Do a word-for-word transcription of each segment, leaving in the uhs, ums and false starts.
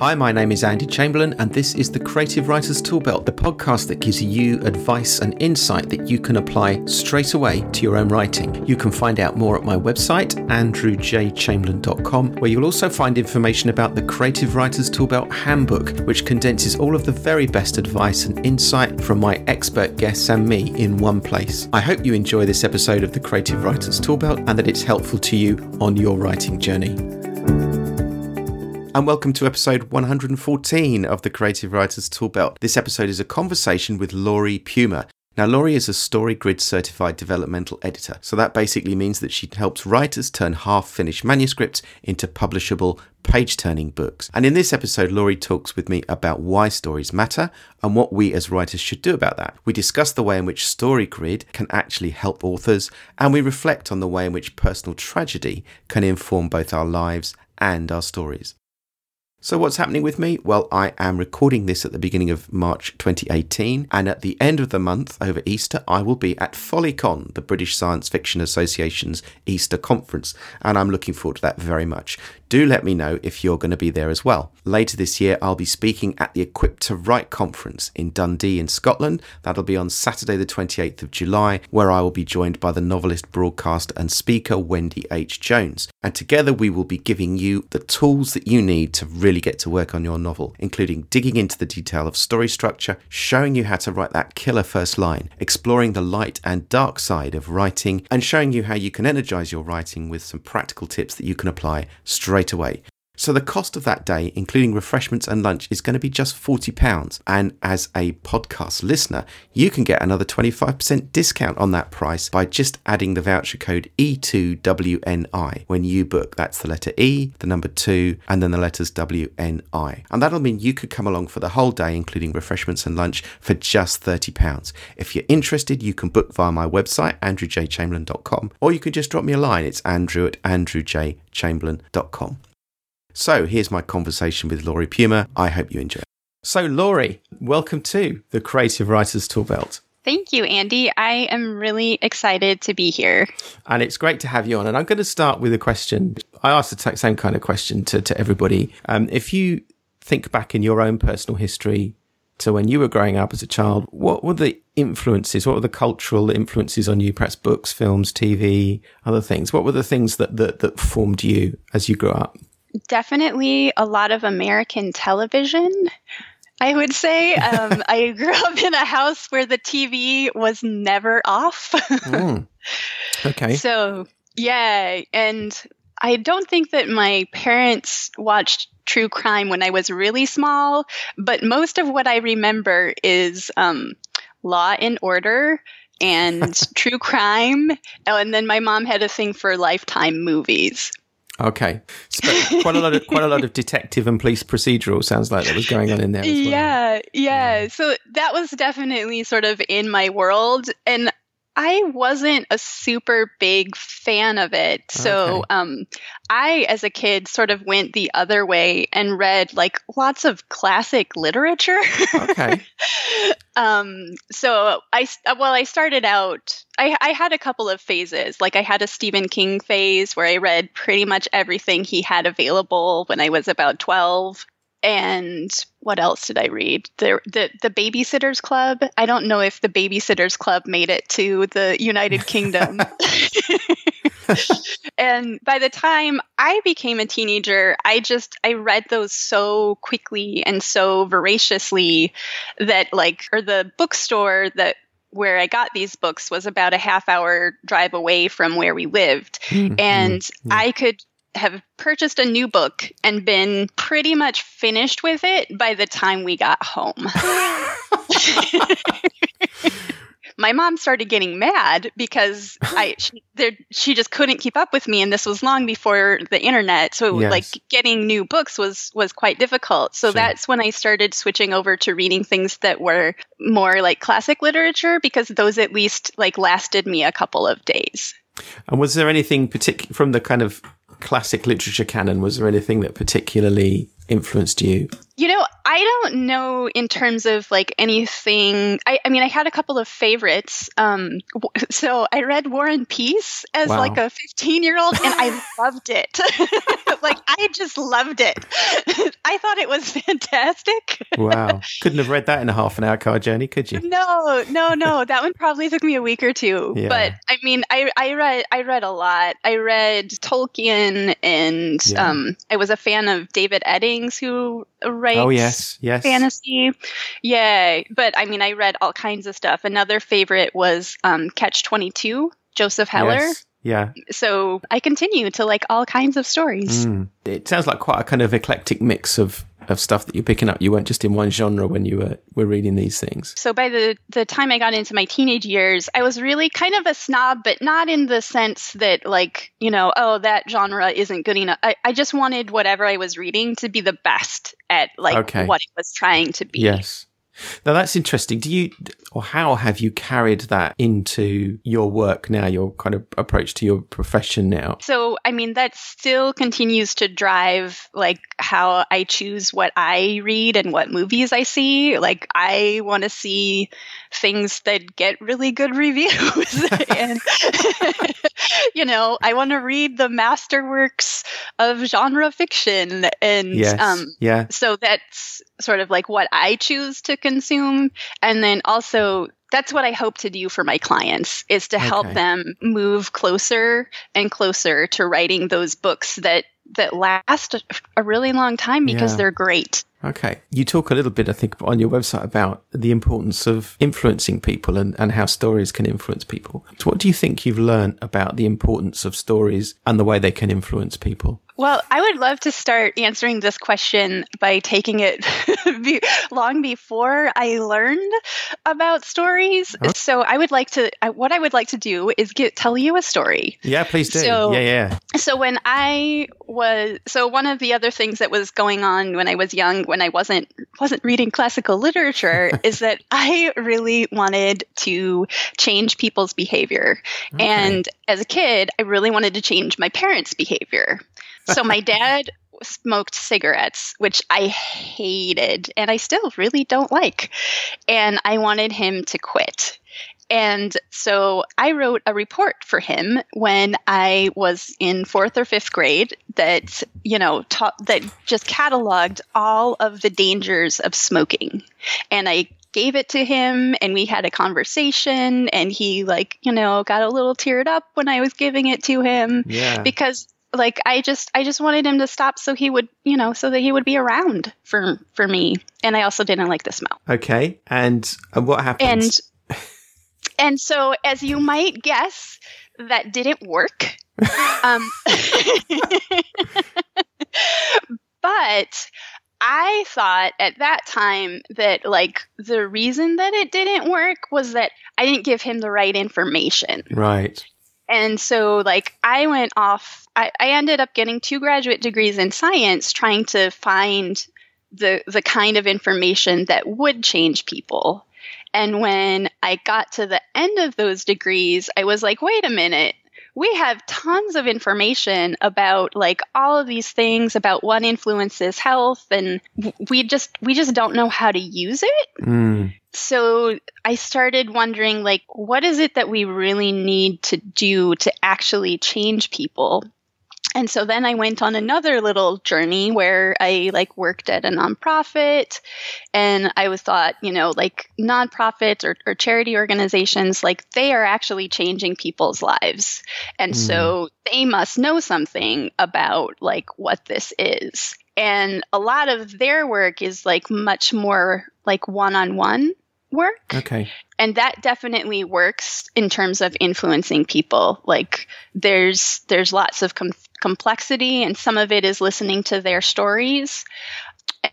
Hi, my name is Andy Chamberlain, and this is the Creative Writer's Toolbelt, the podcast that gives you advice and insight that you can apply straight away to your own writing. You can find out more at my website, andrew j chamberlain dot com, where you'll also find information about the Creative Writer's Toolbelt Handbook, which condenses all of the very best advice and insight from my expert guests and me in one place. I hope you enjoy this episode of the Creative Writer's Toolbelt and that it's helpful to you on your writing journey. And welcome to episode one hundred fourteen of the Creative Writer's Toolbelt. This episode is a conversation with Lori Puma. Now, Lori is a Story Grid certified developmental editor, so that basically means that she helps writers turn half-finished manuscripts into publishable, page-turning books. And in this episode, Lori talks with me about why stories matter and what we as writers should do about that. We discuss the way in which Story Grid can actually help authors, and we reflect on the way in which personal tragedy can inform both our lives and our stories. So what's happening with me? Well, I am recording this at the beginning of March twenty eighteen, and at the end of the month, over Easter, I will be at FollyCon, the British Science Fiction Association's Easter conference, and I'm looking forward to that very much. Do let me know if you're going to be there as well. Later this year, I'll be speaking at the Equipped to Write conference in Dundee in Scotland. That'll be on Saturday the twenty-eighth of July, where I will be joined by the novelist, broadcaster and speaker Wendy H Jones. And together we will be giving you the tools that you need to really Really get to work on your novel, including digging into the detail of story structure, showing you how to write that killer first line, exploring the light and dark side of writing, and showing you how you can energize your writing with some practical tips that you can apply straight away. So the cost of that day, including refreshments and lunch, is going to be just forty pounds. And as a podcast listener, you can get another twenty-five percent discount on that price by just adding the voucher code E two W N I when you book. That's the letter E, the number two, and then the letters W N I. And that'll mean you could come along for the whole day, including refreshments and lunch, for just thirty pounds. If you're interested, you can book via my website, andrew j chamberlain dot com, or you can just drop me a line. It's andrew at andrew j chamberlain dot com. So here's my conversation with Lori Puma. I hope you enjoy it. So Lori, welcome to the Creative Writer's Toolbelt. Thank you, Andy. I am really excited to be here. And it's great to have you on. And I'm going to start with a question. I asked the t- same kind of question to, to everybody. Um, if you think back in your own personal history to when you were growing up as a child, what were the influences? What were the cultural influences on you? Perhaps books, films, T V, other things. What were the things that that, that formed you as you grew up? Definitely a lot of American television, I would say. Um, I grew up in a house where the T V was never off. mm. Okay. So, yeah. And I don't think that my parents watched true crime when I was really small, but most of what I remember is um, Law and Order and true crime. Oh, and then my mom had a thing for Lifetime movies. Okay, so quite a lot of quite a lot of detective and police procedural sounds like that was going on in there as well. Yeah, yeah, yeah. So that was definitely sort of in my world, and I wasn't a super big fan of it. So okay. um, I, as a kid, sort of went the other way and read like lots of classic literature. Okay. um, so I, well, I started out, I, I had a couple of phases. Like I had a Stephen King phase where I read pretty much everything he had available when I was about twelve. And what else did I read? The, the the Babysitters Club. I don't know if the Babysitters Club made it to the United Kingdom. And by the time I became a teenager, I just, I read those so quickly and so voraciously that like, or the bookstore that where I got these books was about a half hour drive away from where we lived. Mm-hmm. And mm-hmm. I could have purchased a new book and been pretty much finished with it by the time we got home. My mom started getting mad because I she, there, she just couldn't keep up with me, and this was long before the internet, so it was yes. like getting new books was was quite difficult. So sure. That's when I started switching over to reading things that were more like classic literature, because those at least like lasted me a couple of days. And was there anything particular from the kind of classic literature canon? Was there anything that particularly influenced you? You know, I I don't know in terms of like anything. I, I mean, I had a couple of favorites. Um, so I read War and Peace as wow. like a fifteen-year-old, and I loved it. Like I just loved it. I thought it was fantastic. Wow. Couldn't have read that in a half an hour car journey, could you? No, no, no. That one probably took me a week or two. Yeah. But I mean, I, I read I read a lot. I read Tolkien, and yeah. um, I was a fan of David Eddings, who writes oh, yes, yes. fantasy. Yeah. But I mean, I read all kinds of stuff. Another favorite was um, Catch twenty-two, Joseph Heller. Yes. Yeah. So I continue to like all kinds of stories. Mm. It sounds like quite a kind of eclectic mix of, of stuff that you're picking up. You weren't just in one genre when you were, were reading these things. So by the, the time I got into my teenage years, I was really kind of a snob, but not in the sense that like, you know, oh, that genre isn't good enough. I, I just wanted whatever I was reading to be the best at like okay. what it was trying to be. Yes. Now, that's interesting. Do you, or how have you carried that into your work now, your kind of approach to your profession now? So, I mean, that still continues to drive, like, how I choose what I read and what movies I see. Like, I want to see things that get really good reviews. And, you know, I want to read the masterworks of genre fiction. And yes. um, yeah. so that's sort of like what I choose to consume. And then also, that's what I hope to do for my clients, is to okay. help them move closer and closer to writing those books that, that last a really long time because yeah. they're great. Okay. You talk a little bit, I think, on your website about the importance of influencing people and, and how stories can influence people. So what do you think you've learned about the importance of stories and the way they can influence people? Well, I would love to start answering this question by taking it be- long before I learned about stories. Oh. So I would like to, I, what I would like to do is get, tell you a story. Yeah, please do. So, yeah, yeah. So when I was, so one of the other things that was going on when I was young, when I wasn't wasn't reading classical literature, is that I really wanted to change people's behavior. Okay. And as a kid, I really wanted to change my parents' behavior. So my dad smoked cigarettes, which I hated, and I still really don't like. And I wanted him to quit. And so I wrote a report for him when I was in fourth or fifth grade that, you know, ta- that just cataloged all of the dangers of smoking. And I gave it to him, and we had a conversation, and he, like, you know, got a little teared up when I was giving it to him. Yeah. Because Like I just, I just wanted him to stop so he would, you know, so that he would be around for for me. And I also didn't like the smell. Okay, and uh, what happened? And and so, as you might guess, that didn't work. um, but I thought at that time that like the reason that it didn't work was that I didn't give him the right information. Right. And so, like, I went off, I, I ended up getting two graduate degrees in science trying to find the the kind of information that would change people. And when I got to the end of those degrees, I was like, wait a minute, we have tons of information about, like, all of these things about what influences health, and we just we just don't know how to use it. Mm. So I started wondering, like, what is it that we really need to do to actually change people? And so then I went on another little journey where I, like, worked at a nonprofit, and I was thought, you know, like, nonprofits or, or charity organizations, like, they are actually changing people's lives. And mm. so they must know something about, like, what this is. And a lot of their work is, like, much more, like, one-on-one work. Okay. And that definitely works in terms of influencing people. Like, there's there's lots of com- complexity, and some of it is listening to their stories.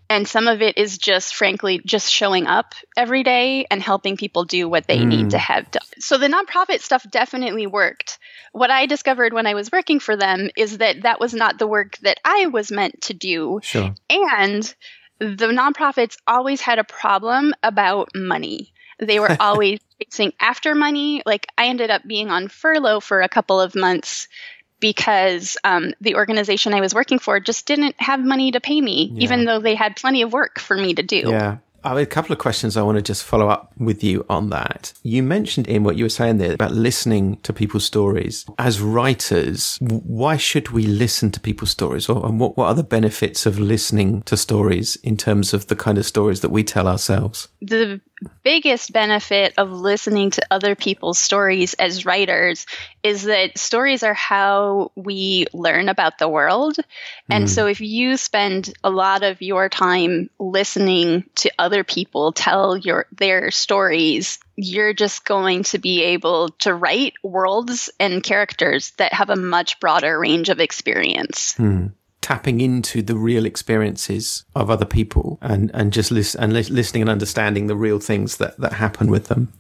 And some of it is just, frankly, just showing up every day and helping people do what they mm. need to have done. So the nonprofit stuff definitely worked. What I discovered when I was working for them is that that was not the work that I was meant to do. Sure. And the nonprofits always had a problem about money. They were always chasing after money. Like, I ended up being on furlough for a couple of months because um, the organization I was working for just didn't have money to pay me, yeah. even though they had plenty of work for me to do. Yeah. I have a couple of questions I want to just follow up with you on that. You mentioned in what you were saying there about listening to people's stories. As writers, why should we listen to people's stories? Or, and what, what are the benefits of listening to stories in terms of the kind of stories that we tell ourselves? The biggest benefit of listening to other people's stories as writers is that stories are how we learn about the world. And mm. so if you spend a lot of your time listening to other people tell your their stories, you're just going to be able to write worlds and characters that have a much broader range of experience. Hmm. Tapping into the real experiences of other people and, and just listen and li- listening and understanding the real things that, that happen with them.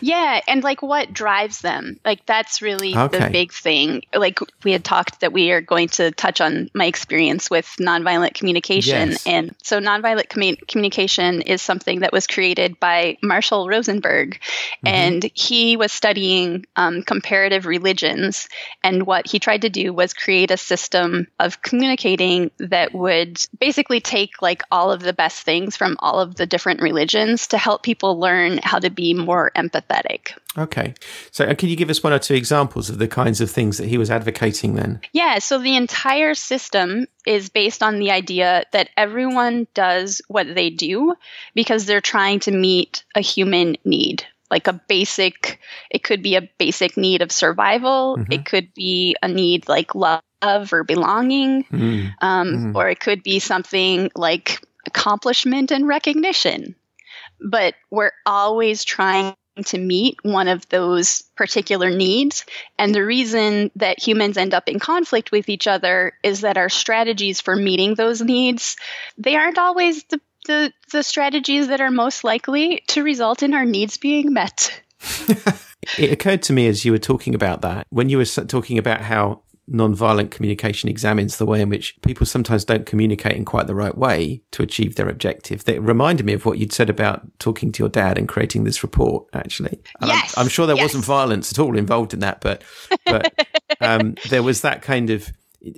Yeah. And like what drives them. Like that's really okay. the big thing. Like we had talked that we are going to touch on my experience with nonviolent communication. Yes. And so nonviolent commu- communication is something that was created by Marshall Rosenberg. Mm-hmm. And he was studying um, comparative religions. And what he tried to do was create a system of communication communicating that would basically take like all of the best things from all of the different religions to help people learn how to be more empathetic. Okay. So can you give us one or two examples of the kinds of things that he was advocating then? Yeah. So the entire system is based on the idea that everyone does what they do because they're trying to meet a human need. Like a basic, it could be a basic need of survival. Mm-hmm. It could be a need like love or belonging. Mm. Um, mm. Or it could be something like accomplishment and recognition. But we're always trying to meet one of those particular needs. And the reason that humans end up in conflict with each other is that our strategies for meeting those needs, they aren't always the The, the strategies that are most likely to result in our needs being met. It occurred to me as you were talking about that, when you were talking about how nonviolent communication examines the way in which people sometimes don't communicate in quite the right way to achieve their objective. That reminded me of what you'd said about talking to your dad and creating this report, actually. And yes, I'm, I'm sure there yes. wasn't violence at all involved in that, but, but um, there was that kind of...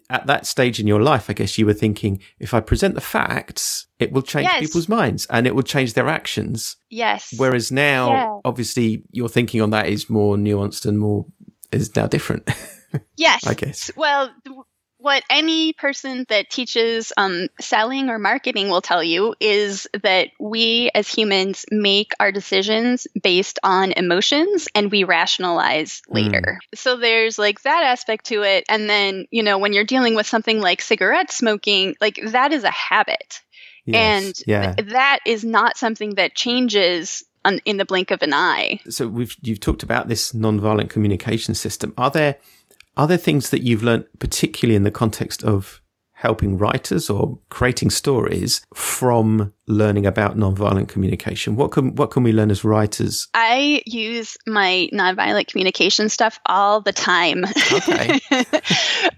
At that stage in your life, I guess you were thinking, if I present the facts, it will change yes. people's minds and it will change their actions. Yes. Whereas now, yeah. obviously, your thinking on that is more nuanced and more is now different. Yes. I guess. Well, what any person that teaches um, selling or marketing will tell you is that we as humans make our decisions based on emotions and we rationalize later. Mm. So there's like that aspect to it. And then, you know, when you're dealing with something like cigarette smoking, like that is a habit. Yes. And yeah. th- that is not something that changes on, in the blink of an eye. So we've you've talked about this nonviolent communication system. Are there... Are there things that you've learned, particularly in the context of helping writers or creating stories, from learning about nonviolent communication? What can what can we learn as writers? I use my nonviolent communication stuff all the time. Okay.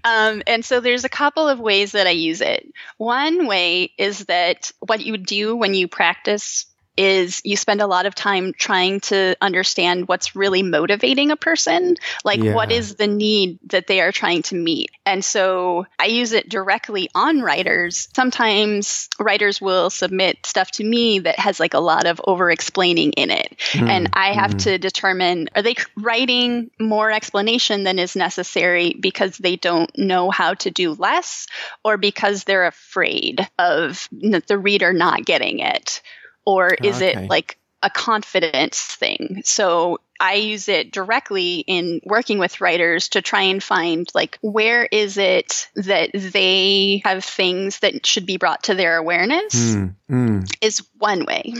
um, and so there's a couple of ways that I use it. One way is that what you do when you practice is you spend a lot of time trying to understand what's really motivating a person. Like yeah. what is the need that they are trying to meet? And so I use it directly on writers. Sometimes writers will submit stuff to me that has like a lot of over-explaining in it. Mm. And I have mm. to determine, are they writing more explanation than is necessary because they don't know how to do less or because they're afraid of the reader not getting it? Or is okay. it like a confidence thing? So I use it directly in working with writers to try and find like, where is it that they have things that should be brought to their awareness mm, mm. is one way.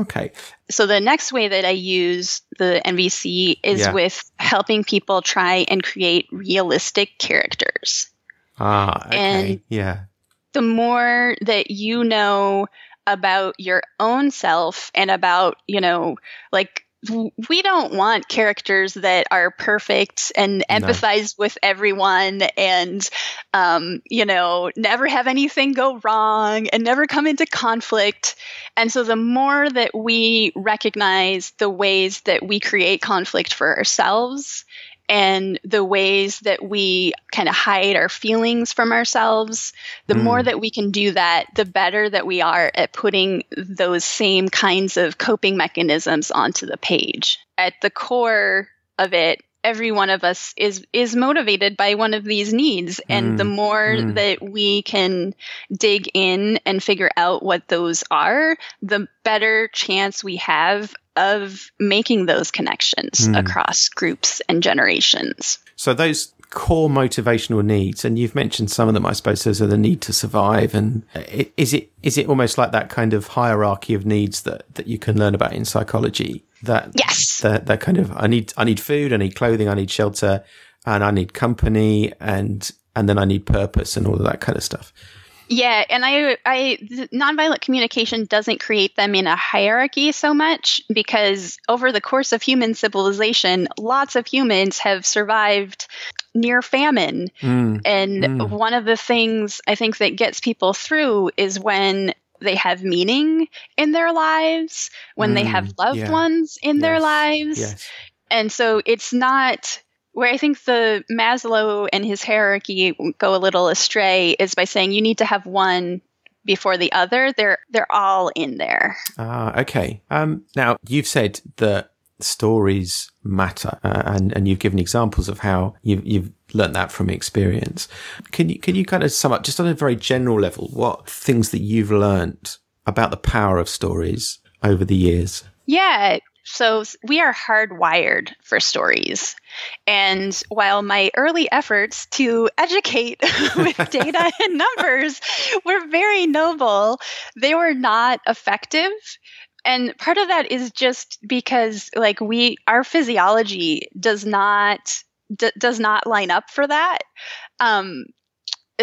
Okay. So the next way that I use the N V C is yeah. with helping people try and create realistic characters. Ah, okay. And yeah. the more that you know about your own self and about, you know, like we don't want characters that are perfect and empathize no. with everyone and, um, you know, never have anything go wrong and never come into conflict. And so the more that we recognize the ways that we create conflict for ourselves and the ways that we kind of hide our feelings from ourselves, the mm. more that we can do that, the better that we are at putting those same kinds of coping mechanisms onto the page. At the core of it, every one of us is is motivated by one of these needs. And mm. the more mm. that we can dig in and figure out what those are, the better chance we have of making those connections mm. across groups and generations. So those core motivational needs, and you've mentioned some of them, I suppose, those are the need to survive. And is it is it almost like that kind of hierarchy of needs that, that you can learn about in psychology? That yes, that, that kind of I need I need food, I need clothing, I need shelter, and I need company, and and then I need purpose and all of that kind of stuff. Yeah, and I I nonviolent communication doesn't create them in a hierarchy so much, because over the course of human civilization, lots of humans have survived near famine, mm. and mm. one of the things I think that gets people through is when they have meaning in their lives, when mm, they have loved yeah. ones in yes, their lives. Yes. And so it's not where I think the Maslow and his hierarchy go a little astray is by saying you need to have one before the other. They're they're all in there. Ah, okay. Um, now, you've said that stories matter, uh, and, and you've given examples of how you've, you've learned that from experience. Can you can you kind of sum up, just on a very general level, what things that you've learned about the power of stories over the years? Yeah, so we are hardwired for stories. And while my early efforts to educate with data and numbers were very noble, they were not effective. And part of that is just because, like, we, our physiology does not d- does not line up for that. Um,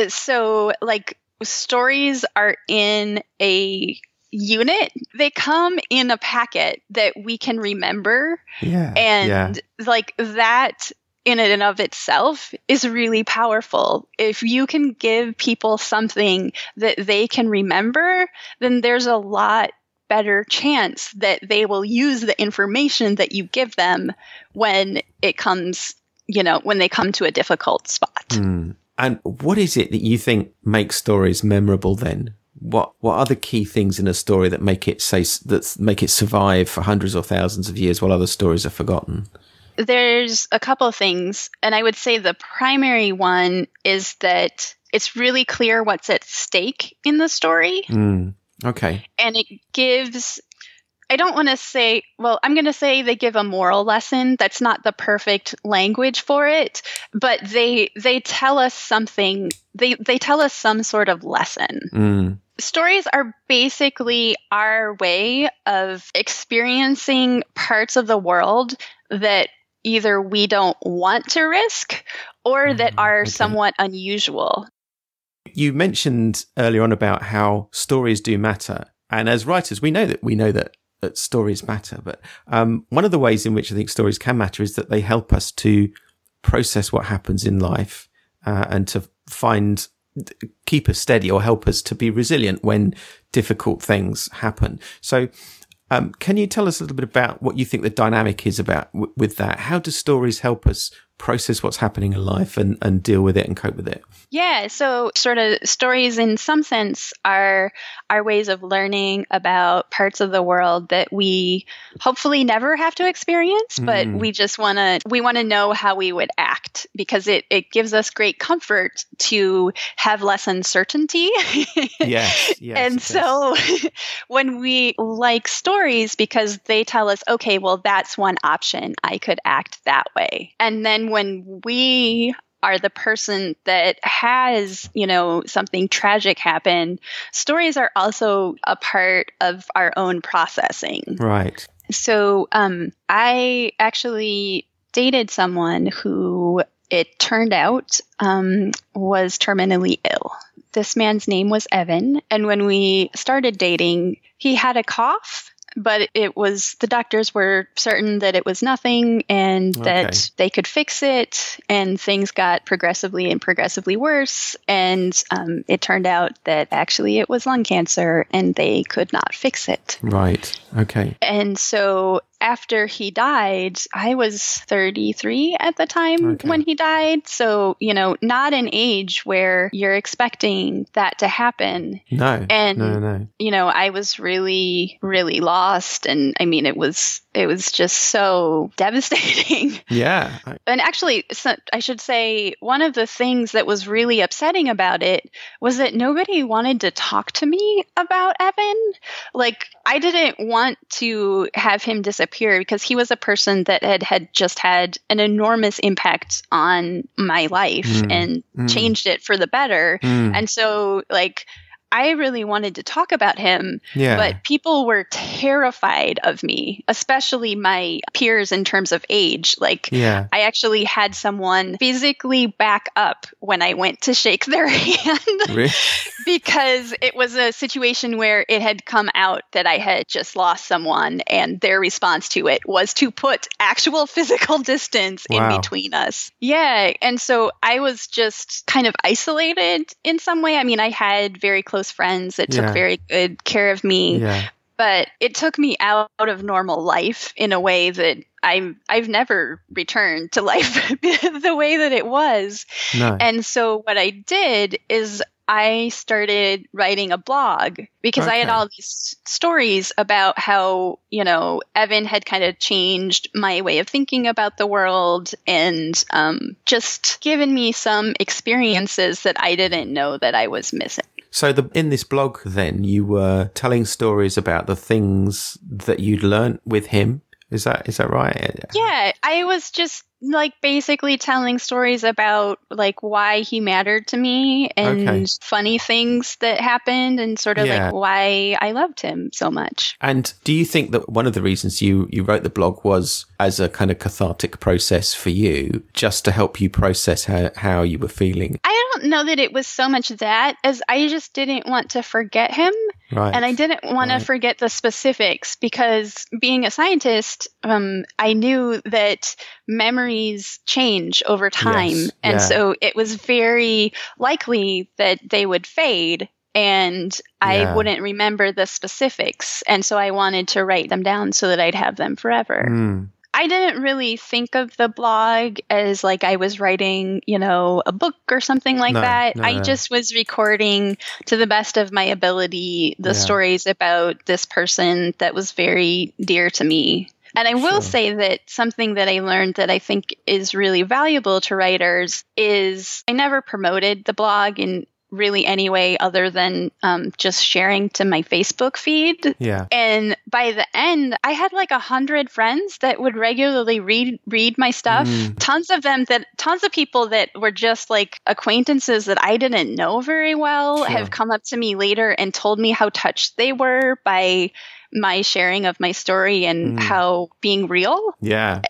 so, like, stories are in a unit. They come in a packet that we can remember. Yeah, and yeah. like that. in and of itself is really powerful. If you can give people something that they can remember, then there's a lot better chance that they will use the information that you give them when it comes, you know, when they come to a difficult spot. Mm. And what is it that you think makes stories memorable then? What what are the key things in a story that make it say that make it survive for hundreds or thousands of years while other stories are forgotten? There's a couple of things, and I would say the primary one is that it's really clear what's at stake in the story. Mm. Okay. And it gives, I don't want to say, well, I'm going to say they give a moral lesson. That's not the perfect language for it, but they they tell us something. They, they tell us some sort of lesson. Mm. Stories are basically our way of experiencing parts of the world that either we don't want to risk or that are okay. somewhat unusual. You mentioned earlier on about how stories do matter. And as writers, we know that we know that, that stories matter. But um, one of the ways in which I think stories can matter is that they help us to process what happens in life uh, and to find, keep us steady or help us to be resilient when difficult things happen. So um, can you tell us a little bit about what you think the dynamic is about w- with that? How do stories help us process what's happening in life and, and deal with it and cope with it? Yeah, so sort of stories in some sense are are ways of learning about parts of the world that we hopefully never have to experience, but mm. we just want to we want to know how we would act, because it, it gives us great comfort to have less uncertainty. yes, yes. And yes. so when we like stories, because they tell us, okay, well, that's one option. I could act that way. And then when we are the person that has, you know, something tragic happen, stories are also a part of our own processing. Right. So um, I actually dated someone who, it turned out, um, was terminally ill. This man's name was Evan. And when we started dating, he had a cough. But it was, the doctors were certain that it was nothing and okay. that they could fix it. And things got progressively and progressively worse. And um, it turned out that actually it was lung cancer and they could not fix it. Right. Okay. And so after he died, I was thirty-three at the time okay. when he died. So, you know, not an age where you're expecting that to happen. No, and, no, no. you know, I was really, really lost. And I mean, it was, it was just so devastating. Yeah. And actually, so, I should say one of the things that was really upsetting about it was that nobody wanted to talk to me about Evan. Like, I didn't want to have him disappear because he was a person that had, had just had an enormous impact on my life mm. and mm. changed it for the better. Mm. And so, like, I really wanted to talk about him, yeah. but people were terrified of me, especially my peers in terms of age. Like, yeah. I actually had someone physically back up when I went to shake their hand really? because it was a situation where it had come out that I had just lost someone, and their response to it was to put actual physical distance wow. in between us. Yeah. And so I was just kind of isolated in some way. I mean, I had very close friends that yeah. took very good care of me, yeah. but it took me out of normal life in a way that I'm, I've never returned to life the way that it was. No. And so what I did is I started writing a blog because okay. I had all these stories about how, you know, Evan had kind of changed my way of thinking about the world and um, just given me some experiences that I didn't know that I was missing. So the, in this blog, then, you were telling stories about the things that you'd learned with him. Is that is that right? Yeah, I was just like basically telling stories about like why he mattered to me and okay. funny things that happened and sort of yeah. like why I loved him so much. And do you think that one of the reasons you, you wrote the blog was as a kind of cathartic process for you, just to help you process how, how you were feeling? I don't know that it was so much that as I just didn't want to forget him. Right. And I didn't want right. to forget the specifics because being a scientist, um, I knew that memories change over time. Yes. And yeah. so it was very likely that they would fade and I yeah. wouldn't remember the specifics. And so I wanted to write them down so that I'd have them forever. Mm. I didn't really think of the blog as like I was writing, you know, a book or something like no, that. No, I no. just was recording to the best of my ability the yeah. stories about this person that was very dear to me. And I will sure. say that something that I learned that I think is really valuable to writers is I never promoted the blog in really any way other than um, just sharing to my Facebook feed. Yeah. And by the end, I had like a hundred friends that would regularly read read my stuff. Mm. Tons of them that tons of people that were just like acquaintances that I didn't know very well sure. have come up to me later and told me how touched they were by my sharing of my story and mm. how being real. Yeah.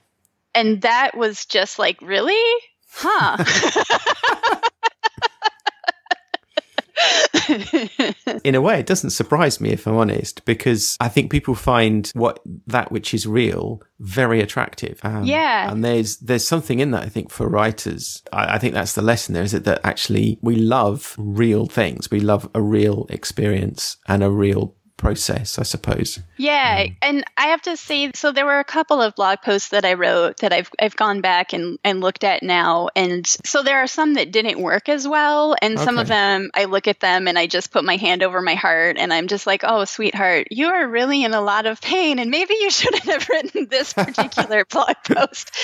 And that was just like, really? Huh. In a way, it doesn't surprise me, if I'm honest, because I think people find what that which is real very attractive. Um, yeah. And there's there's something in that, I think, for writers. I, I think that's the lesson there, is it that actually we love real things. We love a real experience and a real process, I suppose. Yeah. Um, and I have to say, so there were a couple of blog posts that I wrote that I've I've gone back and, and looked at now. And so there are some that didn't work as well. And okay. some of them, I look at them and I just put my hand over my heart and I'm just like, oh, sweetheart, you are really in a lot of pain and maybe you shouldn't have written this particular blog post.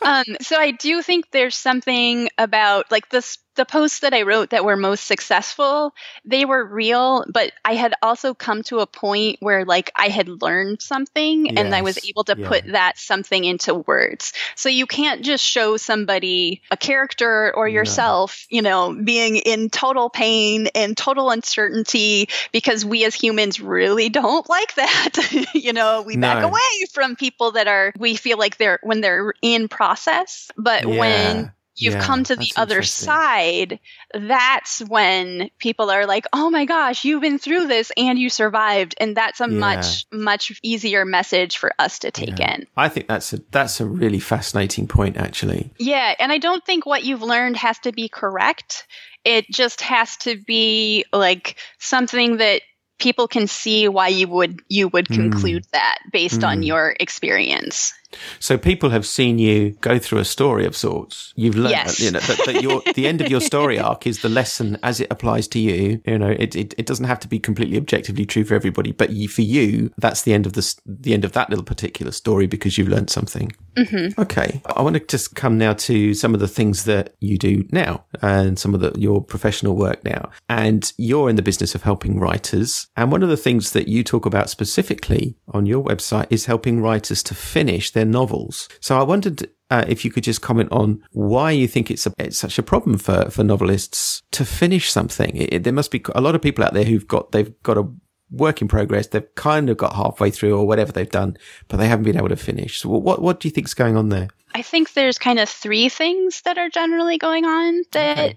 Um, so I do think there's something about like this. The posts that I wrote that were most successful, they were real, but I had also come to a point where like I had learned something yes, and I was able to yeah. put that something into words. So you can't just show somebody a character or yourself, no. you know, being in total pain and total uncertainty because we as humans really don't like that. You know, we no. back away from people that are, we feel like they're, when they're in process, but yeah. when You've yeah, come to the other side, that's when people are like, oh my gosh, you've been through this and you survived. And that's a yeah. much, much easier message for us to take yeah. in. I think that's a, that's a really fascinating point, actually. Yeah. And I don't think what you've learned has to be correct. It just has to be like something that people can see why you would you would mm. conclude that based mm. on your experience. So people have seen you go through a story of sorts. You've learned, yes. you know, that, that your, the end of your story arc is the lesson as it applies to you. You know, it, it, it doesn't have to be completely objectively true for everybody, but you, for you, that's the end of the the end of that little particular story because you've learned something. Mm-hmm. Okay, I want to just come now to some of the things that you do now and some of the, your professional work now. And you're in the business of helping writers. And one of the things that you talk about specifically on your website is helping writers to finish their novels. So I wondered uh, if you could just comment on why you think it's, a, it's such a problem for, for novelists to finish something. It, it, there must be a lot of people out there who've got they've got a work in progress. They've kind of got halfway through or whatever they've done, but they haven't been able to finish. So what what do you think is going on there? I think there's kind of three things that are generally going on that. Okay.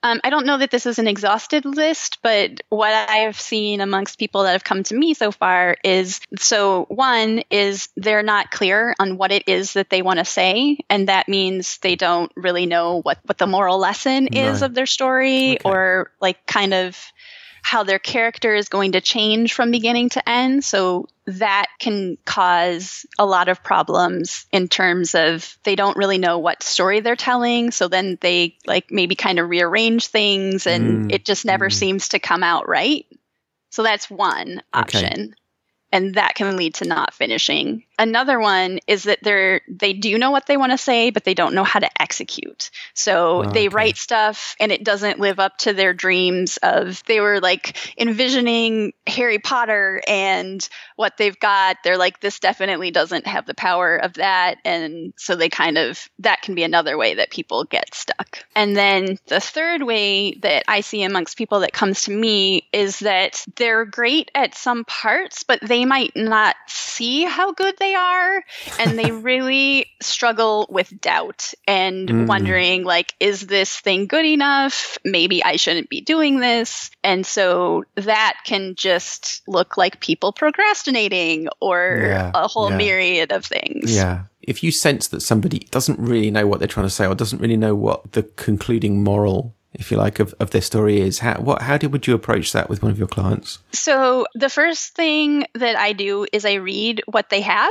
Um, I don't know that this is an exhausted list, but what I've seen amongst people that have come to me so far is, so one is they're not clear on what it is that they want to say. And that means they don't really know what, what the moral lesson is no. of their story okay. or like kind of how their character is going to change from beginning to end. So that can cause a lot of problems in terms of they don't really know what story they're telling. So then they like maybe kind of rearrange things and mm. it just never mm. seems to come out right. So that's one option. Okay. And that can lead to not finishing. Another one is that they're they do know what they want to say, but they don't know how to execute. So okay. they write stuff and it doesn't live up to their dreams of they were like envisioning Harry Potter and what they've got. They're like, this definitely doesn't have the power of that. And so they kind of that can be another way that people get stuck. And then the third way that I see amongst people that comes to me is that they're great at some parts, but they They might not see how good they are, and they really struggle with doubt and mm. wondering, like, is this thing good enough? Maybe I shouldn't be doing this. And so that can just look like people procrastinating or yeah, a whole yeah. myriad of things. Yeah. If you sense that somebody doesn't really know what they're trying to say or doesn't really know what the concluding moral if you like, of, of their story is. How what? How did, would you approach that with one of your clients? So the first thing that I do is I read what they have.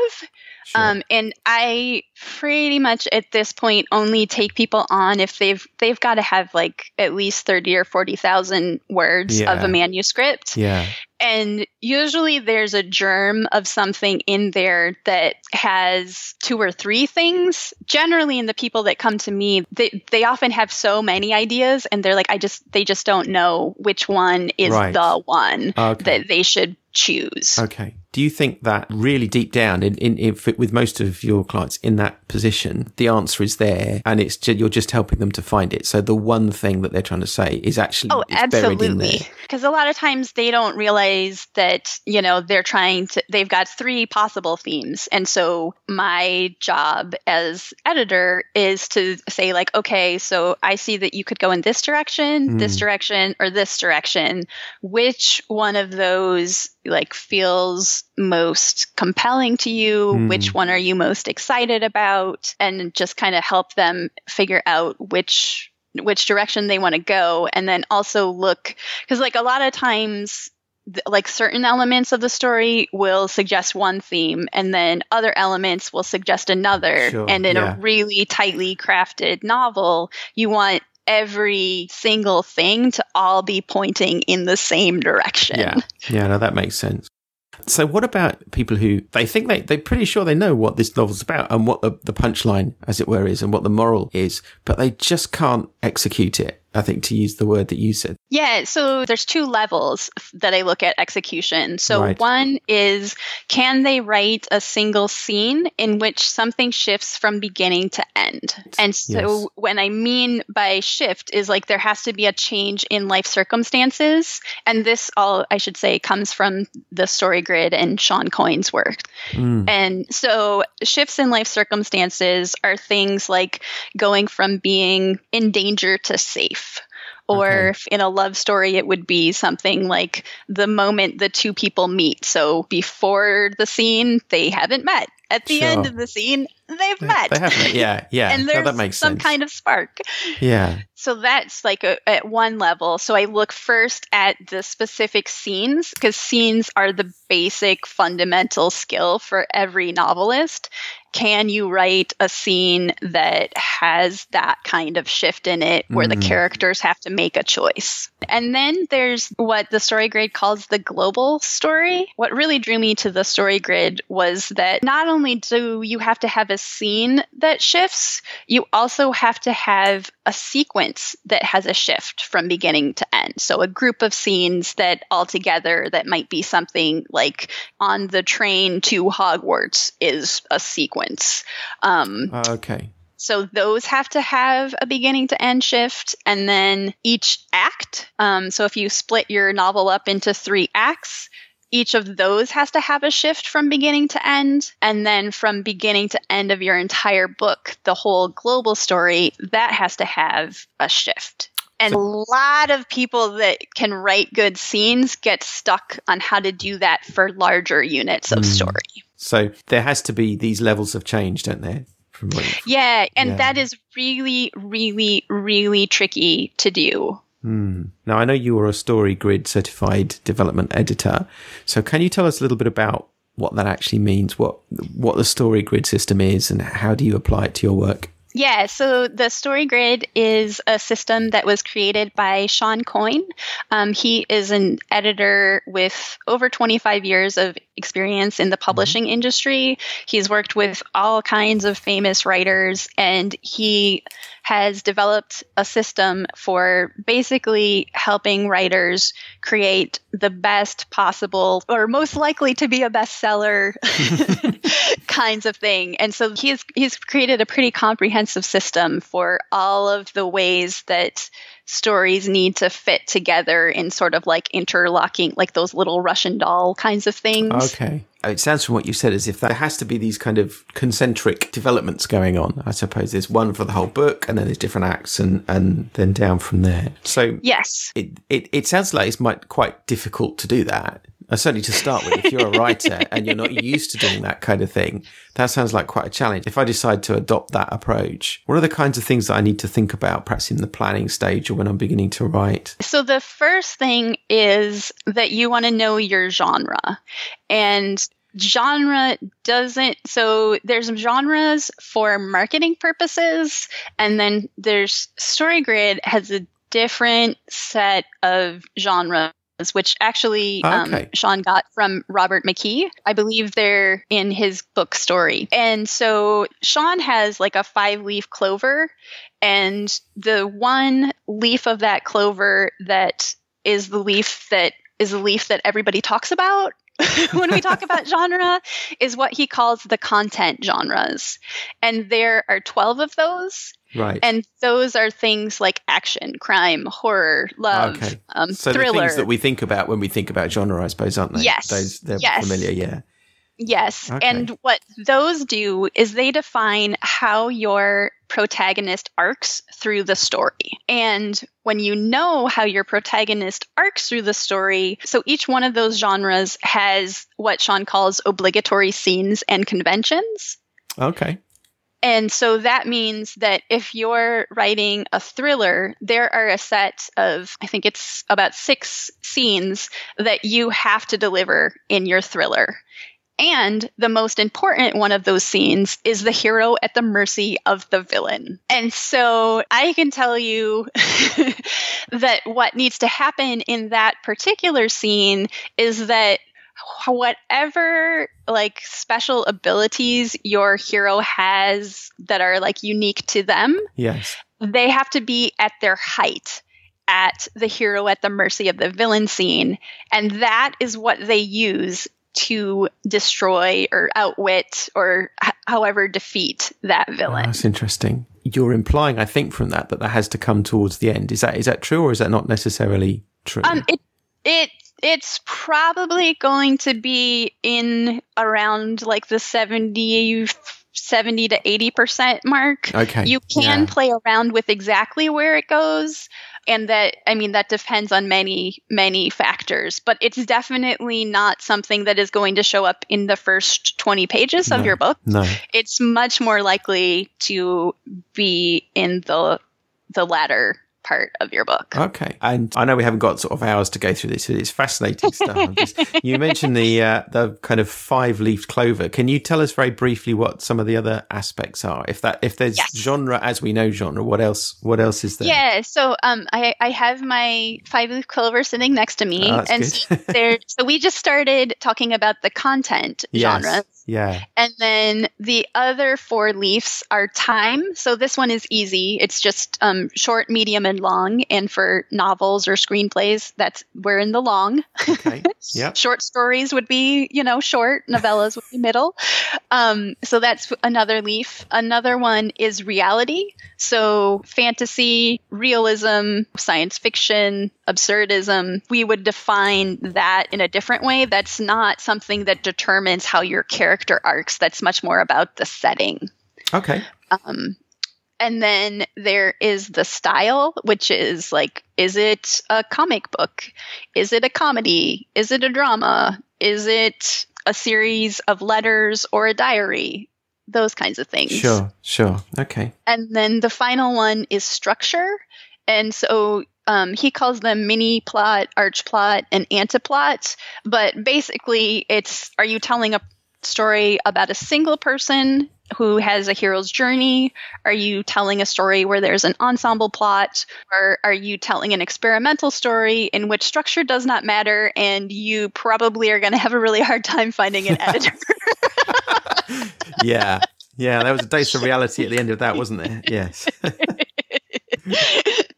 Sure. Um, and I pretty much at this point only take people on if they've they've got to have like at least thirty or forty thousand words yeah. of a manuscript. Yeah. And usually there's a germ of something in there that has two or three things. Generally in the people that come to me, they, they often have so many ideas and they're like, I just they just don't know which one is right. the one okay. that they should choose. Okay. Do you think that really deep down in, in, in with most of your clients in that position, the answer is there and it's you're just helping them to find it. So the one thing that they're trying to say is actually oh, absolutely. Buried in there. Because a lot of times they don't realize that, you know, they're trying to they've got three possible themes. And so my job as editor is to say like, okay, so I see that you could go in this direction, mm. this direction, or this direction. Which one of those like feels most compelling to you? Mm. Which one are you most excited about? And just kind of help them figure out which which direction they want to go. And then also look, because like a lot of times, th- like certain elements of the story will suggest one theme and then other elements will suggest another. Sure, and in yeah. a really tightly crafted novel, you want every single thing to all be pointing in the same direction. Yeah, yeah, no, that makes sense. So what about people who they think they, they're pretty sure they know what this novel's about and what the, the punchline, as it were, is and what the moral is, but they just can't execute it, I think, to use the word that you said. Yeah. So there's two levels that I look at execution. So right. one is, can they write a single scene in which something shifts from beginning to end? And so yes. when I mean by shift is like there has to be a change in life circumstances. And this all, I should say, comes from the Story Grid and Sean Coyne's work. Mm. And so shifts in life circumstances are things like going from being in danger to safe. Or okay. if in a love story, it would be something like the moment the two people meet. So before the scene, they haven't met. at the sure. end of the scene, they've they, met. They have, yeah, yeah. And there's no, that makes some sense. Kind of spark. Yeah. So that's like a, at one level. So I look first at the specific scenes, because scenes are the basic fundamental skill for every novelist. Can you write a scene that has that kind of shift in it where mm-hmm. the characters have to make a choice? And then there's what the Story Grid calls the global story. What really drew me to the Story Grid was that not only do you have to have a scene that shifts, you also have to have a sequence that has a shift from beginning to end. So a group of scenes that all together that might be something like on the train to Hogwarts is a sequence. Um, okay. So those have to have a beginning to end shift, and then each act. Um, so if you split your novel up into three acts, each of those has to have a shift from beginning to end. And then from beginning to end of your entire book, the whole global story, that has to have a shift. And a lot of people that can write good scenes get stuck on how to do that for larger units of mm. story. So there has to be these levels of change, don't there? From what, from, yeah, and yeah. that is really, really, really tricky to do. Mm. Now, I know you are a Story Grid certified development editor. So can you tell us a little bit about what that actually means, what what the Story Grid system is, and how do you apply it to your work? Yeah, so the Story Grid is a system that was created by Sean Coyne. Um, he is an editor with over twenty-five years of experience in the publishing mm-hmm. industry. He's worked with all kinds of famous writers, and he has developed a system for basically helping writers create the best possible, or most likely to be a bestseller kinds of thing. And so he's he's created a pretty comprehensive system for all of the ways that stories need to fit together in sort of like interlocking, like those little Russian doll kinds of things. Okay. It sounds from what you said as if there has to be these kind of concentric developments going on. I suppose there's one for the whole book, and then there's different acts, and, and then down from there. So yes, it, it, it sounds like it's might, quite difficult to do that. Uh, certainly to start with, if you're a writer and you're not used to doing that kind of thing, that sounds like quite a challenge. If I decide to adopt that approach, what are the kinds of things that I need to think about, perhaps in the planning stage or when I'm beginning to write? So the first thing is that you want to know your genre. And genre doesn't, so there's genres for marketing purposes, and then there's Story Grid has a different set of genres, which actually um, okay. Sean got from Robert McKee. I believe they're in his book Story. And so Sean has like a five-leaf clover, and the one leaf of that clover that is the leaf that is the leaf that everybody talks about when we talk about genre is what he calls the content genres. And there are twelve of those. Right. And those are things like action, crime, horror, love, okay. um, so thriller. So the things that we think about when we think about genre, I suppose, aren't they? Yes. Those, they're yes. familiar, yeah. Yes. Okay. And what those do is they define how your protagonist arcs through the story. And when you know how your protagonist arcs through the story, so each one of those genres has what Sean calls obligatory scenes and conventions. Okay. And so that means that if you're writing a thriller, there are a set of, I think it's about six scenes that you have to deliver in your thriller. And the most important one of those scenes is the hero at the mercy of the villain. And so I can tell you that what needs to happen in that particular scene is that whatever like special abilities your hero has that are like unique to them, yes, they have to be at their height at the hero at the mercy of the villain scene. And that is what they use to destroy or outwit or h- however defeat that villain. Oh, that's interesting. You're implying, I think, from that that that has to come towards the end. Is that is that true, or is that not necessarily true? Um, it it it's probably going to be in around like the seventy seventy to eighty percent mark. Okay. You can yeah. play around with exactly where it goes. And that, I mean, that depends on many, many factors, but it's definitely not something that is going to show up in the first twenty pages of no, your book. No. It's much more likely to be in the the latter part of your book. Okay. And I know we haven't got sort of hours to go through this. It's fascinating stuff. Just, you mentioned the uh, the kind of five-leaf clover. Can you tell us very briefly what some of the other aspects are? If that if there's yes. genre as we know genre, what else what else is there? Yeah, so um I, I have my five-leaf clover sitting next to me. Oh, and so, there, so we just started talking about the content yes. genre. Yeah. And then the other four leaves are time. So this one is easy. It's just um, short, medium, and long. And for novels or screenplays, that's we're in the long. Okay. Yep. Short stories would be, you know, short. Novellas would be middle. Um, so that's another leaf. Another one is reality. So fantasy, realism, science fiction, absurdism. We would define that in a different way. That's not something that determines how your character arcs. That's much more about the setting. Okay. Um, and then there is the style, which is like, is it a comic book? Is it a comedy? Is it a drama? Is it a series of letters or a diary? Those kinds of things. Sure, sure. Okay. And then the final one is structure. And so Um, he calls them mini plot, arch plot, and antiplot. But basically, it's are you telling a story about a single person who has a hero's journey? Are you telling a story where there's an ensemble plot? Or are you telling an experimental story in which structure does not matter and you probably are going to have a really hard time finding an editor? yeah. Yeah, there was a dose of reality at the end of that, wasn't there? Yes.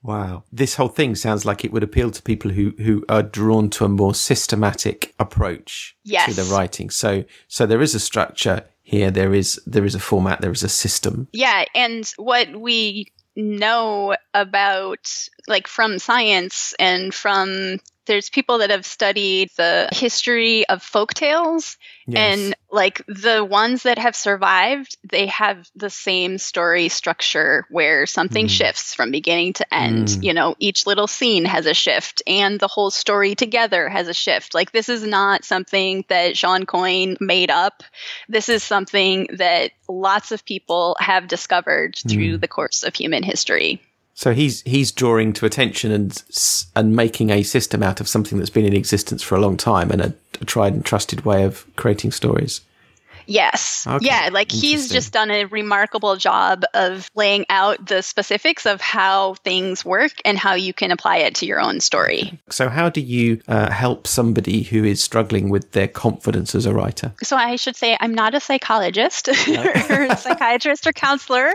Wow. This whole thing sounds like it would appeal to people who, who are drawn to a more systematic approach yes. to the writing. So so there is a structure here, there is there is a format, there is a system. Yeah, and what we know about like from science and from there's people that have studied the history of folk tales yes. and like the ones that have survived, they have the same story structure where something mm. shifts from beginning to end. Mm. You know, each little scene has a shift and the whole story together has a shift. Like this is not something that Sean Coyne made up. This is something that lots of people have discovered mm. through the course of human history. So he's he's drawing to attention and and making a system out of something that's been in existence for a long time and a, a tried and trusted way of creating stories. Yes. Okay. Yeah, like he's just done a remarkable job of laying out the specifics of how things work and how you can apply it to your own story. So how do you uh, help somebody who is struggling with their confidence as a writer? So I should say I'm not a psychologist no. or a psychiatrist or counselor.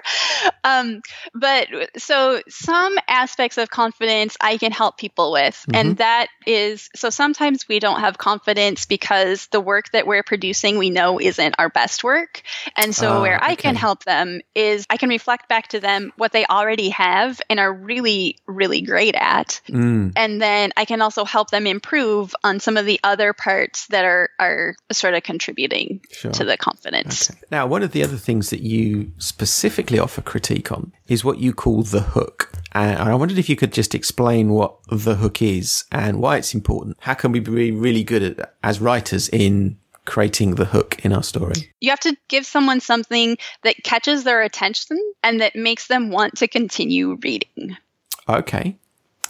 Um, but so some aspects of confidence I can help people with. Mm-hmm. And that is, so sometimes we don't have confidence because the work that we're producing we know isn't our our best work. And so oh, where I okay. can help them is I can reflect back to them what they already have and are really, really great at. Mm. And then I can also help them improve on some of the other parts that are, are sort of contributing sure. to the confidence. Okay. Now, one of the other things that you specifically offer critique on is what you call the hook. And I wondered if you could just explain what the hook is and why it's important. How can we be really good at, as writers in creating the hook in our story? You have to give someone something that catches their attention and that makes them want to continue reading. Okay.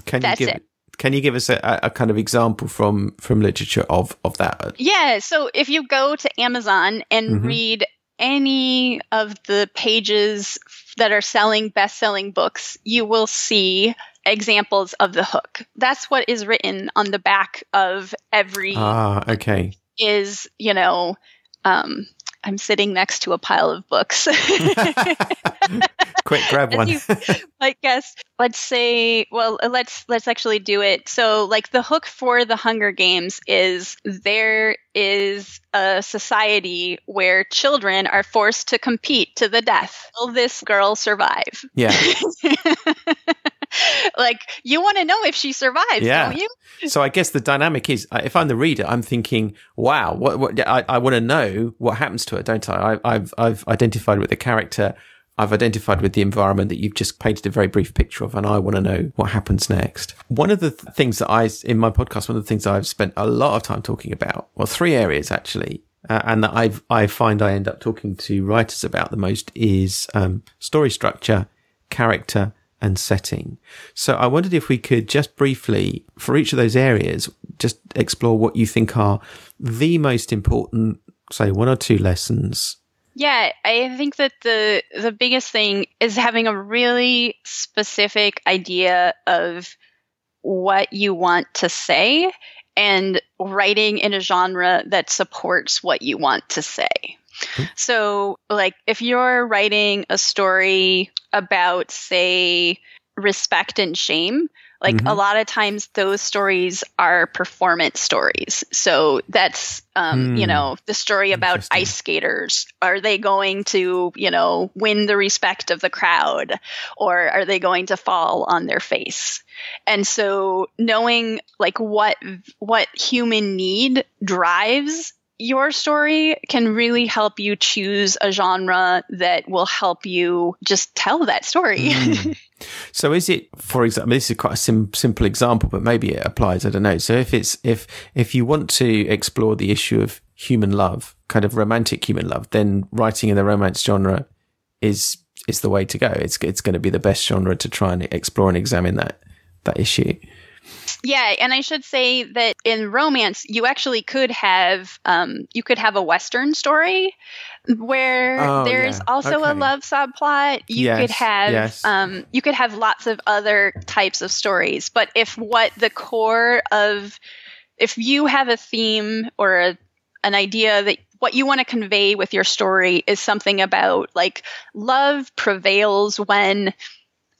Can That's you give, it. Can you give us a, a kind of example from, from literature of, of that? Yeah. So if you go to Amazon and mm-hmm. read any of the pages that are selling best-selling books, you will see examples of the hook. That's what is written on the back of every... Ah, okay. is, you know, um, I'm sitting next to a pile of books. Quick, grab one. you, I guess, let's say, well, let's let's actually do it. So, like, the hook for The Hunger Games is there is a society where children are forced to compete to the death. Will this girl survive? Yeah. Like, you want to know if she survives, yeah. don't you? So I guess the dynamic is, if I'm the reader, I'm thinking, wow, what, what I, I want to know what happens to her, don't I? I I've, I've identified with the character. I've identified with the environment that you've just painted a very brief picture of, and I want to know what happens next. One of the th- things that I, in my podcast, one of the things I've spent a lot of time talking about, well, three areas actually, uh, and that I've, I find I end up talking to writers about the most is um, story structure, character, and setting. So I wondered if we could just briefly, for each of those areas, just explore what you think are the most important, say, one or two lessons. Yeah, I think that the the biggest thing is having a really specific idea of what you want to say and writing in a genre that supports what you want to say. Mm-hmm. So, like, if you're writing a story about, say, respect and shame, like, mm-hmm. a lot of times those stories are performance stories. So that's, um, mm. you know, the story about ice skaters. Are they going to, you know, win the respect of the crowd, or are they going to fall on their face? And so knowing, like, what what human need drives your story can really help you choose a genre that will help you just tell that story. Mm. So is it, for example, this is quite a sim- simple example, but maybe it applies, I don't know. So if it's, if, if you want to explore the issue of human love, kind of romantic human love, then writing in the romance genre is, is the way to go. It's, it's going to be the best genre to try and explore and examine that, that issue. Yeah, and I should say that in romance, you actually could have um, you could have a Western story where oh, there's yeah. also okay. a love subplot. You yes, could have yes. um, you could have lots of other types of stories. But if what the core of if you have a theme or a, an idea that what you want to convey with your story is something about, like, love prevails when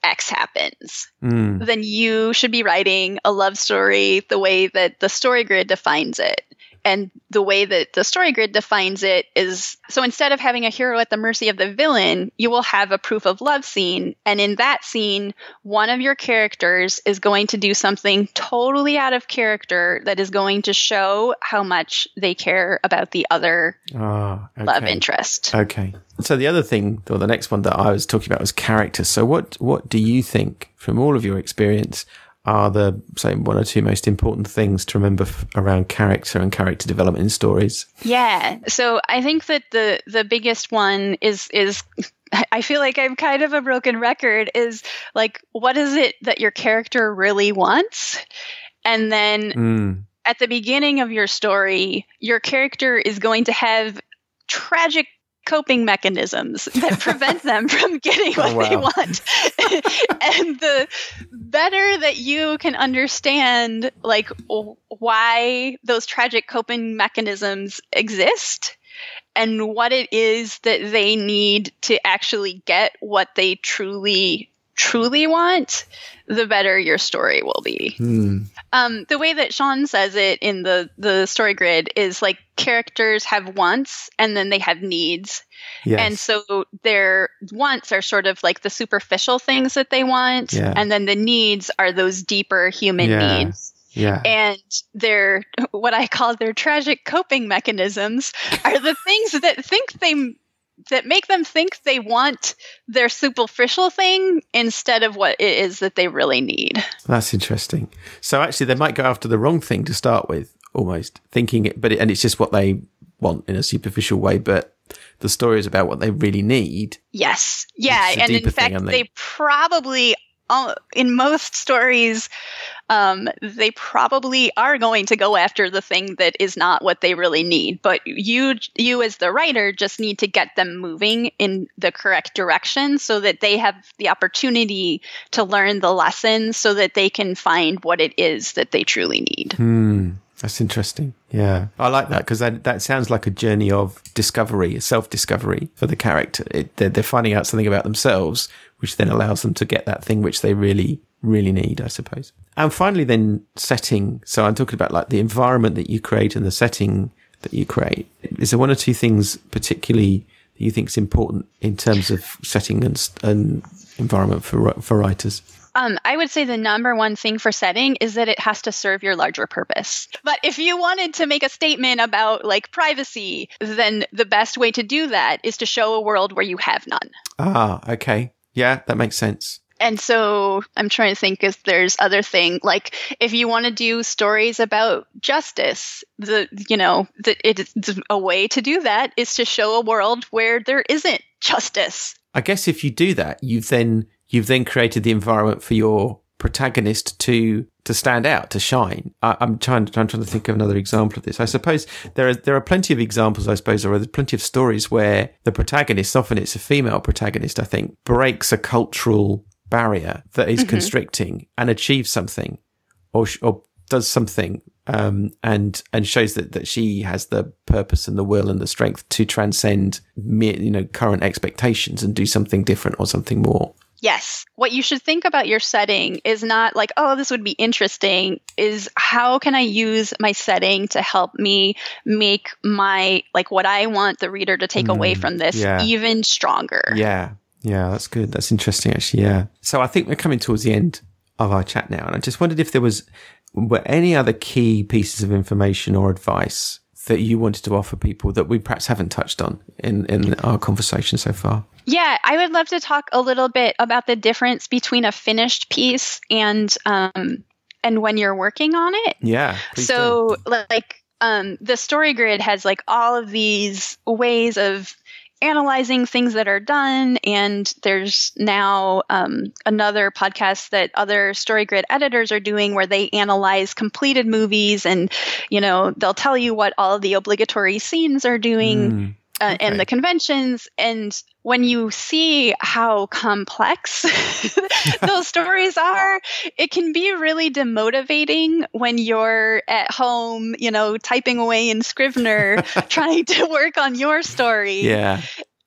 X happens, mm. then you should be writing a love story the way that the Story Grid defines it. And the way that the Story Grid defines it is, so instead of having a hero at the mercy of the villain, you will have a proof of love scene. And in that scene, one of your characters is going to do something totally out of character that is going to show how much they care about the other oh, okay. love interest. Okay. So the other thing, or the next one that I was talking about, was character. So what, what do you think, from all of your experience, are the, say, one or two most important things to remember f- around character and character development in stories? Yeah. So I think that the, the biggest one is, is I feel like I'm kind of a broken record, is, like, what is it that your character really wants? And then mm. at the beginning of your story, your character is going to have tragic coping mechanisms that prevent them from getting what oh, wow. they want. And the better that you can understand, like, why those tragic coping mechanisms exist and what it is that they need to actually get what they truly truly want, the better your story will be. Hmm. Um, the way that Sean says it in the, the Story Grid is, like, characters have wants and then they have needs. Yes. And so their wants are sort of like the superficial things that they want. Yeah. And then the needs are those deeper human yeah. needs. Yeah. And their, what I call their tragic coping mechanisms are the things that think they that make them think they want their superficial thing instead of what it is that they really need. That's interesting. So actually they might go after the wrong thing to start with, almost thinking it, but it, and it's just what they want in a superficial way, but the story is about what they really need. Yes. Yeah. And in fact, thing, they probably in most stories, um, they probably are going to go after the thing that is not what they really need. But you, you as the writer, just need to get them moving in the correct direction so that they have the opportunity to learn the lesson so that they can find what it is that they truly need. Hmm. That's interesting. Yeah. I like that, because that, that sounds like a journey of discovery, self-discovery for the character. It, they're, they're finding out something about themselves, which then allows them to get that thing which they really, really need, I suppose. And finally, then setting. So I'm talking about, like, the environment that you create and the setting that you create. Is there one or two things particularly that you think is important in terms of setting and, and environment for for writers? Um, I would say the number one thing for setting is that it has to serve your larger purpose. But if you wanted to make a statement about like privacy, then the best way to do that is to show a world where you have none. Ah, okay. Yeah, that makes sense. And so I'm trying to think if there's other thing, like if you want to do stories about justice, the, you know, the, it, a way to do that is to show a world where there isn't justice. I guess if you do that, you've then, you've then created the environment for your protagonist to, to stand out, to shine. I, I'm trying, I'm trying to think of another example of this. I suppose there are, there are plenty of examples, I suppose, or there's plenty of stories where the protagonist, often it's a female protagonist, I think, breaks a cultural barrier that is mm-hmm. constricting and achieves something or sh- or does something um, and and shows that, that she has the purpose and the will and the strength to transcend mere, you know, current expectations and do something different or something more. Yes. What you should think about your setting is not like, oh, this would be interesting, is how can I use my setting to help me make my, like what I want the reader to take mm, away from this yeah. even stronger. Yeah. Yeah, that's good. That's interesting, actually. Yeah. So I think we're coming towards the end of our chat now. And I just wondered if there was were any other key pieces of information or advice that you wanted to offer people that we perhaps haven't touched on in, in our conversation so far? Yeah, I would love to talk a little bit about the difference between a finished piece and um, and when you're working on it. Yeah. So do. like um, the Story Grid has like all of these ways of analyzing things that are done, and there's now um, another podcast that other StoryGrid editors are doing where they analyze completed movies, and you know they'll tell you what all of the obligatory scenes are doing mm, okay. uh, and the conventions. And when you see how complex those stories are, it can be really demotivating when you're at home, you know, typing away in Scrivener, trying to work on your story. Yeah.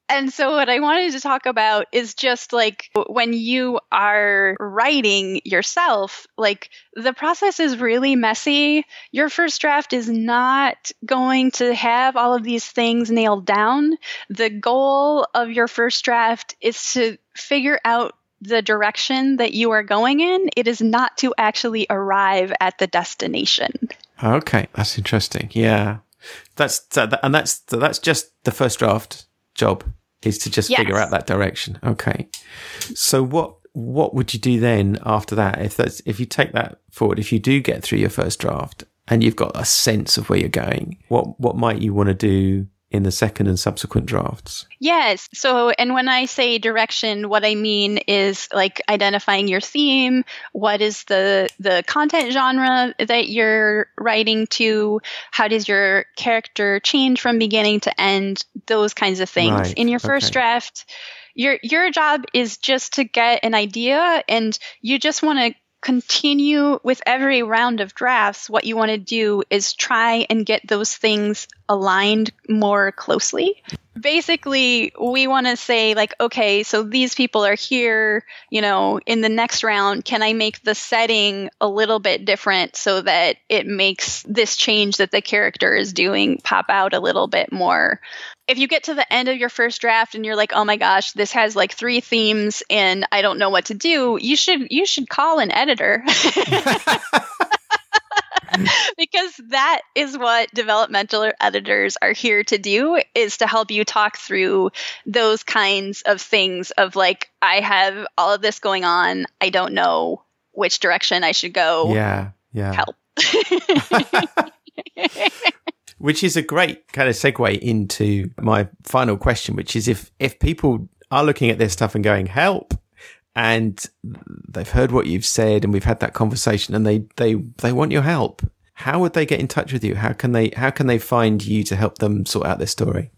And so what I wanted to talk about is just like when you are writing yourself, like the process is really messy. Your first draft is not going to have all of these things nailed down. The goal of your first draft is to figure out the direction that you are going in. It is not to actually arrive at the destination. Okay, that's interesting. Yeah. That's and that's that's just the first draft. Job is to just yes. figure out that direction. Okay. So what what would you do then after that? If that's if you take that forward, if you do get through your first draft and you've got a sense of where you're going, what what might you want to do in the second and subsequent drafts? Yes. So, and when I say direction, what I mean is like identifying your theme. What is the the content genre that you're writing to? How does your character change from beginning to end? Those kinds of things. Right. In your first okay. draft, your your job is just to get an idea, and you just want to continue with every round of drafts. What you want to do is try and get those things aligned more closely. Basically, we want to say like, okay, so these people are here, you know, in the next round, can I make the setting a little bit different so that it makes this change that the character is doing pop out a little bit more? If you get to the end of your first draft and you're like, oh my gosh, this has like three themes and I don't know what to do, you should you should call an editor. Because that is what developmental editors are here to do, is to help you talk through those kinds of things of like, I have all of this going on. I don't know which direction I should go. Yeah. Yeah. Help. Which is a great kind of segue into my final question, which is if, if people are looking at their stuff and going, help, and they've heard what you've said and we've had that conversation and they, they, they want your help, how would they get in touch with you? How can they, how can they find you to help them sort out their story?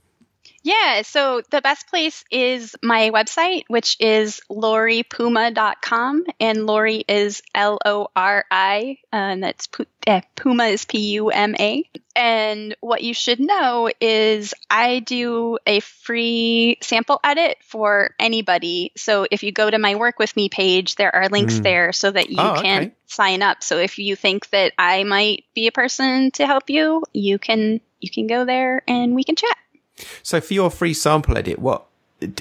Yeah, so the best place is my website, which is lori puma dot com, and Lori is L O R I, and that's pu- eh, Puma is P U M A. And what you should know is I do a free sample edit for anybody. So if you go to my Work With Me page, there are links mm. there so that you oh, can okay. sign up. So if you think that I might be a person to help you, you can you can go there and we can chat. So for your free sample edit, what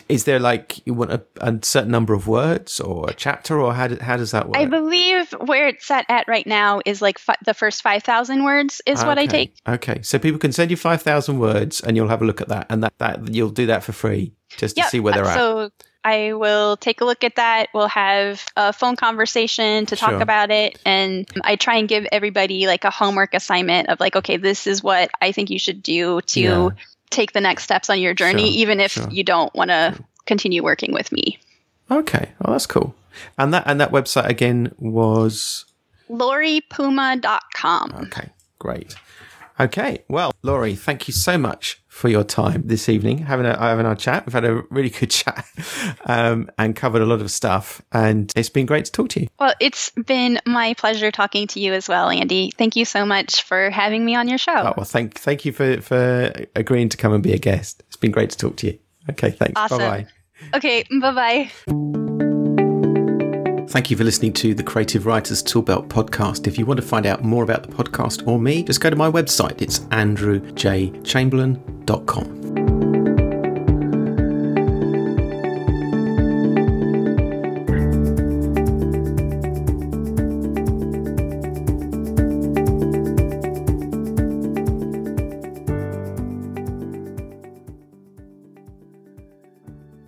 is there like you want a, a certain number of words or a chapter, or how, do, how does that work? I believe where it's set at right now is like fi- the first five thousand words is okay. what I take. Okay. So people can send you five thousand words and you'll have a look at that, and that, that you'll do that for free just yep. to see where they're so at. So I will take a look at that. We'll have a phone conversation to talk sure. about it. And I try and give everybody like a homework assignment of like, okay, this is what I think you should do to yeah. take the next steps on your journey, sure, even if sure. you don't want to continue working with me. Okay. Oh, that's cool. And that and that website again was lori puma dot com. Okay, great. Okay. Well, Lori, thank you so much for your time this evening. Having a, having our chat. We've had a really good chat um, and covered a lot of stuff. And it's been great to talk to you. Well, it's been my pleasure talking to you as well, Andy. Thank you so much for having me on your show. Oh, well, thank thank you for, for agreeing to come and be a guest. It's been great to talk to you. Okay, thanks. Awesome. Bye-bye. Okay, bye-bye. Thank you for listening to the Creative Writers Toolbelt podcast. If you want to find out more about the podcast or me, just go to my website. It's andrew j chamberlain dot com.